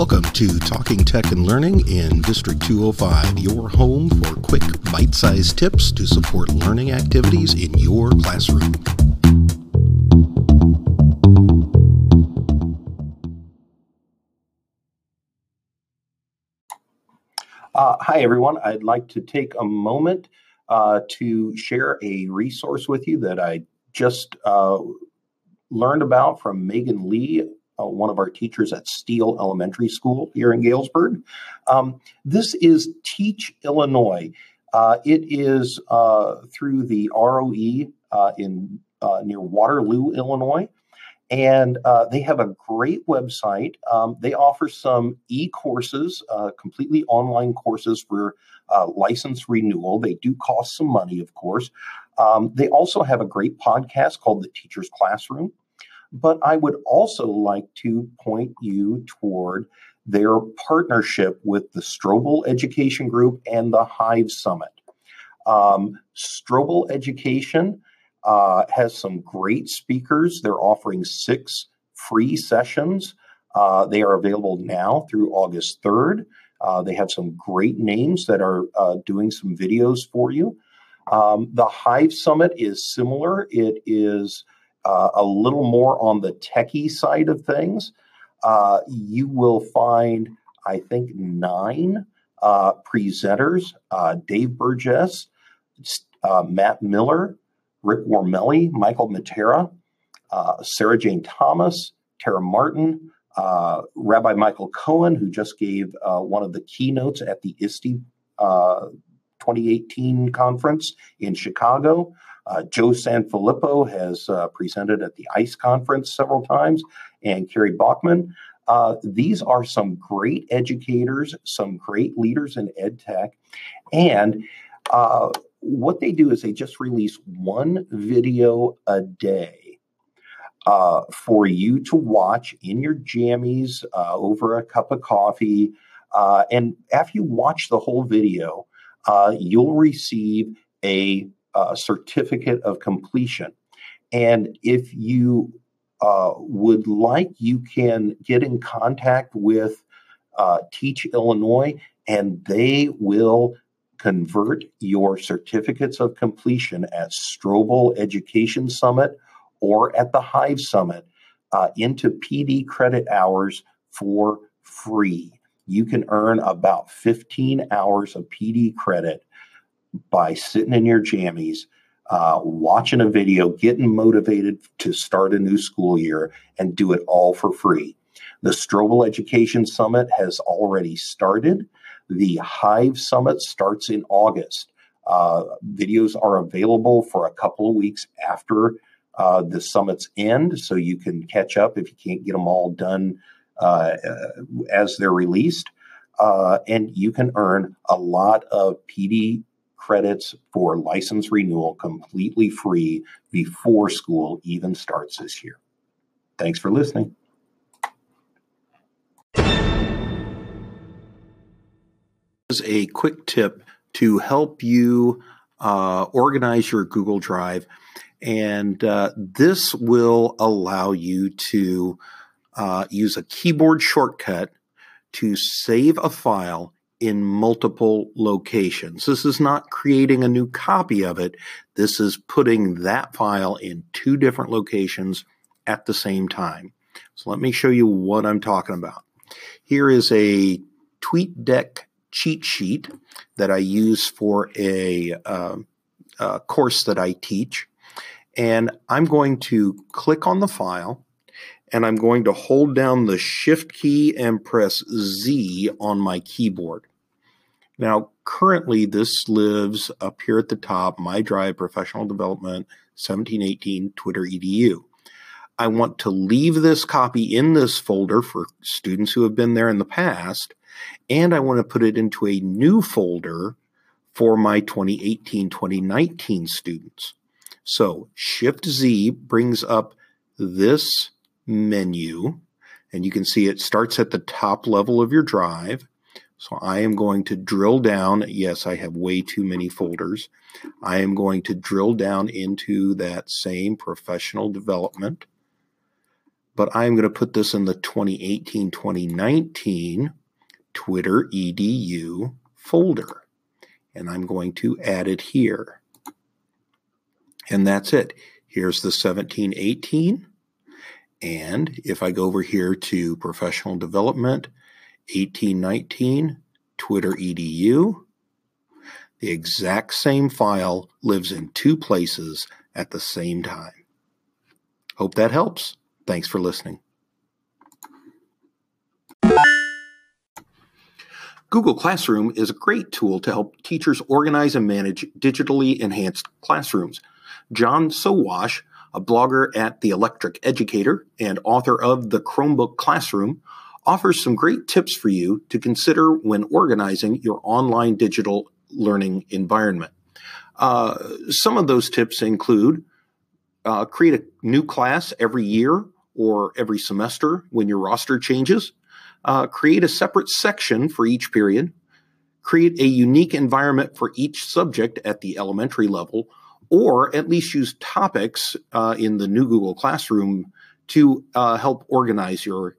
Welcome to Talking Tech and Learning in District 205, your home for quick, bite-sized tips to support learning activities in your classroom. Hi, everyone. I'd like to take a moment to share a resource with you that I just learned about from Megan Lee, one of our teachers at Steele Elementary School here in Galesburg. This is Teach Illinois. It is through the ROE near Waterloo, Illinois. And they have a great website. They offer some e-courses, completely online courses for license renewal. They do cost some money, of course. They also have a great podcast called The Teacher's Classroom. But I would also like to point you toward their partnership with the Strobel Education Group and the Hive Summit. Strobel Education has some great speakers. They're offering 6 free sessions. They are available now through August 3rd. They have some great names that are doing some videos for you. The Hive Summit is similar. It is a little more on the techie side of things. You will find, I think, 9 presenters: Dave Burgess, Matt Miller, Rick Wormelli, Michael Matera, Sarah Jane Thomas, Tara Martin, Rabbi Michael Cohen, who just gave one of the keynotes at the ISTE 2018 conference in Chicago. Joe Sanfilippo has presented at the ICE conference several times, and Carrie Bachman. These are some great educators, some great leaders in ed tech. And what they do is they just release 1 video a day for you to watch in your jammies over a cup of coffee. And after you watch the whole video, you'll receive a certificate of completion. And if you would like, you can get in contact with Teach Illinois, and they will convert your certificates of completion at Strobel Education Summit or at the Hive Summit into PD credit hours for free. You can earn about 15 hours of PD credit by sitting in your jammies, watching a video, getting motivated to start a new school year, and do it all for free. The Strobel Education Summit has already started. The Hive Summit starts in August. Videos are available for a couple of weeks after the summits end, so you can catch up if you can't get them all done as they're released. And you can earn a lot of PD credits for license renewal completely free before school even starts this year. Thanks for listening. This is a quick tip to help you organize your Google Drive, and this will allow you to use a keyboard shortcut to save a file in multiple locations. This is not creating a new copy of it. This is putting that file in 2 different locations at the same time. So let me show you what I'm talking about. Here is a TweetDeck cheat sheet that I use for a course that I teach. And I'm going to click on the file, and I'm going to hold down the Shift key and press Z on my keyboard. Now, currently, this lives up here at the top, My Drive, Professional Development, 1718, Twitter EDU. I want to leave this copy in this folder for students who have been there in the past, and I want to put it into a new folder for my 2018-2019 students. So Shift Z brings up this menu, and you can see it starts at the top level of your drive. So I am going to drill down. Yes, I have way too many folders. I am going to drill down into that same professional development. but I'm going to put this in the 2018-2019 Twitter EDU folder, and I'm going to add it here. And that's it. Here's the 17-18. And if I go over here to professional development, 18-19, Twitter EDU, the exact same file lives in two places at the same time. Hope that helps. Thanks for listening. Google Classroom is a great tool to help teachers organize and manage digitally enhanced classrooms. John Sowash, a blogger at The Electric Educator and author of The Chromebook Classroom, offers some great tips for you to consider when organizing your online digital learning environment. Some of those tips include create a new class every year or every semester when your roster changes. Create a separate section for each period. Create a unique environment for each subject at the elementary level, or at least use topics in the new Google Classroom to help organize your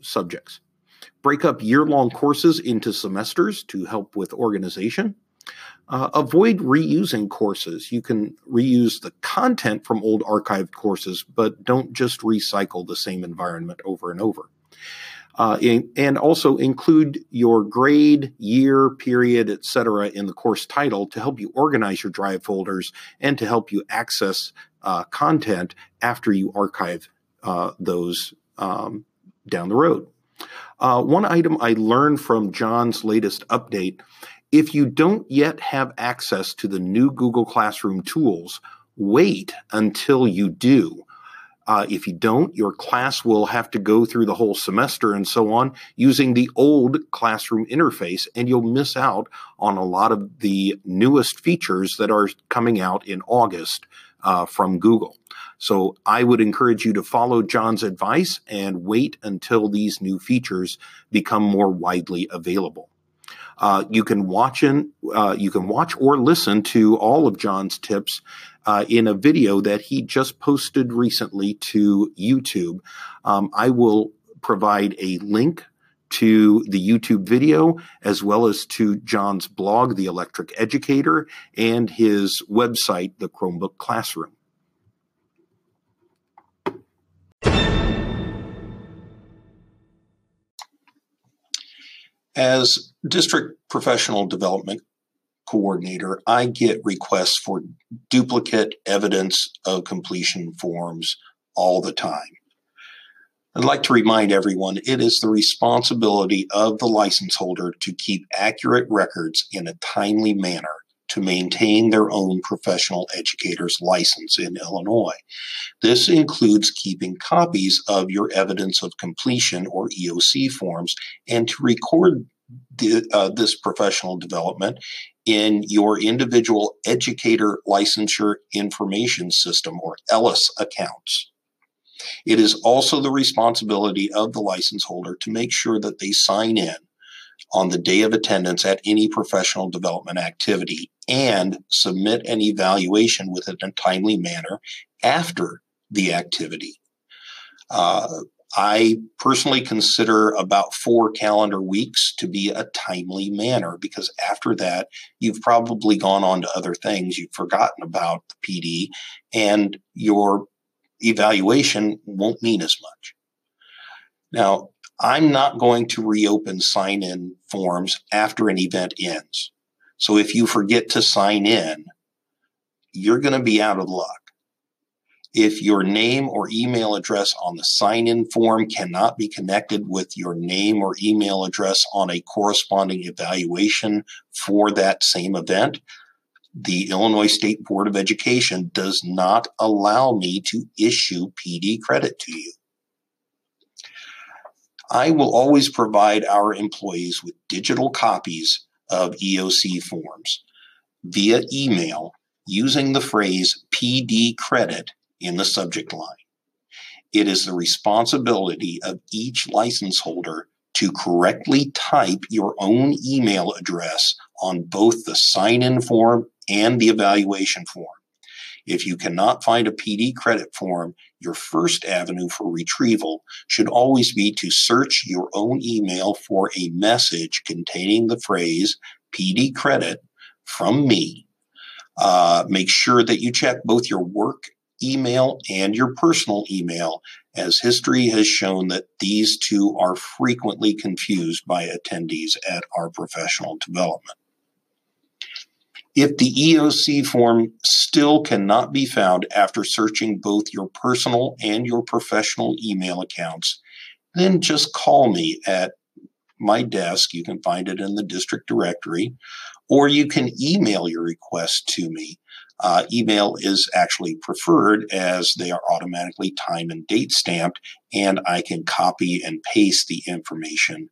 subjects. Break up year-long courses into semesters to help with organization. Avoid reusing courses. You can reuse the content from old archived courses, but don't just recycle the same environment over and over. And also include your grade, year, period, etc. in the course title to help you organize your Drive folders and to help you access content after you archive those down the road. One item I learned from John's latest update, if you don't yet have access to the new Google Classroom tools, wait until you do. If you don't, your class will have to go through the whole semester and so on using the old classroom interface, and you'll miss out on a lot of the newest features that are coming out in August from Google. So I would encourage you to follow John's advice and wait until these new features become more widely available. You can watch or listen to all of John's tips in a video that he just posted recently to YouTube. I will provide a link to the YouTube video as well as to John's blog, The Electric Educator, and his website, The Chromebook Classroom. As district professional development coordinator, I get requests for duplicate evidence of completion forms all the time. I'd like to remind everyone it is the responsibility of the license holder to keep accurate records in a timely manner to maintain their own professional educator's license in Illinois. This includes keeping copies of your evidence of completion or EOC forms and to record this professional development in your individual educator licensure information system or ELIS accounts. It is also the responsibility of the license holder to make sure that they sign in on the day of attendance at any professional development activity and submit an evaluation within a timely manner after the activity. I personally consider about 4 calendar weeks to be a timely manner, because after that, you've probably gone on to other things. You've forgotten about the PD and your evaluation won't mean as much. Now, I'm not going to reopen sign-in forms after an event ends. So if you forget to sign in, you're going to be out of luck. If your name or email address on the sign-in form cannot be connected with your name or email address on a corresponding evaluation for that same event, the Illinois State Board of Education does not allow me to issue PD credit to you. I will always provide our employees with digital copies of EOC forms via email using the phrase PD credit in the subject line. It is the responsibility of each license holder to correctly type your own email address on both the sign-in form and the evaluation form. If you cannot find a PD credit form, your first avenue for retrieval should always be to search your own email for a message containing the phrase PD credit from me. Make sure that you check both your work email and your personal email, as history has shown that these two are frequently confused by attendees at our professional development. If the EOC form still cannot be found after searching both your personal and your professional email accounts, then just call me at my desk. You can find it in the district directory, or you can email your request to me. Email is actually preferred, as they are automatically time and date stamped, and I can copy and paste the information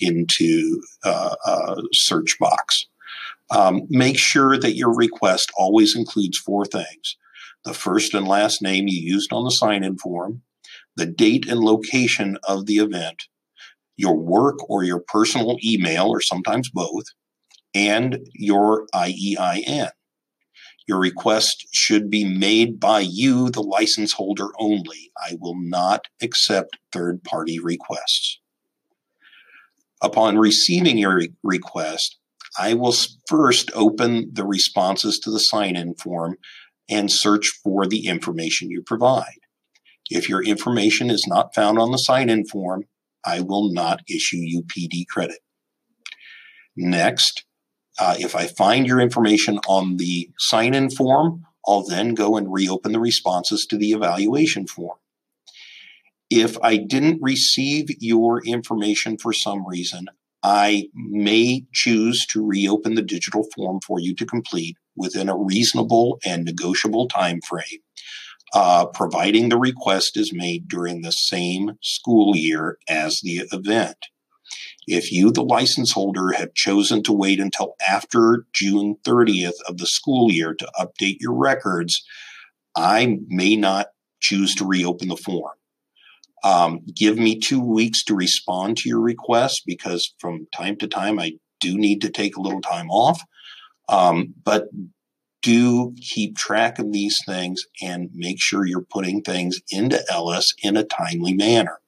into a search box. Make sure that your request always includes four things: the first and last name you used on the sign-in form, the date and location of the event, your work or your personal email, or sometimes both, and your IEIN. Your request should be made by you, the license holder, only. I will not accept third-party requests. Upon receiving your request, I will first open the responses to the sign-in form and search for the information you provide. If your information is not found on the sign-in form, I will not issue you PD credit. Next, if I find your information on the sign-in form, I'll then go and reopen the responses to the evaluation form. If I didn't receive your information for some reason, I may choose to reopen the digital form for you to complete within a reasonable and negotiable time frame, providing the request is made during the same school year as the event. If you, the license holder, have chosen to wait until after June 30th of the school year to update your records, I may not choose to reopen the form. Give me 2 weeks to respond to your request, because from time to time I do need to take a little time off. But do keep track of these things and make sure you're putting things into ELIS in a timely manner.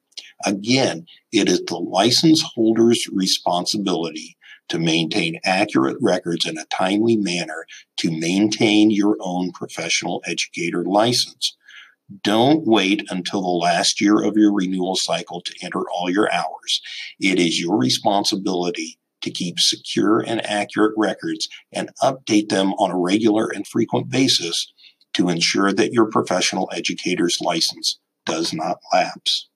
Again, it is the license holder's responsibility to maintain accurate records in a timely manner to maintain your own professional educator license. Don't wait until the last year of your renewal cycle to enter all your hours. It is your responsibility to keep secure and accurate records and update them on a regular and frequent basis to ensure that your professional educator's license does not lapse.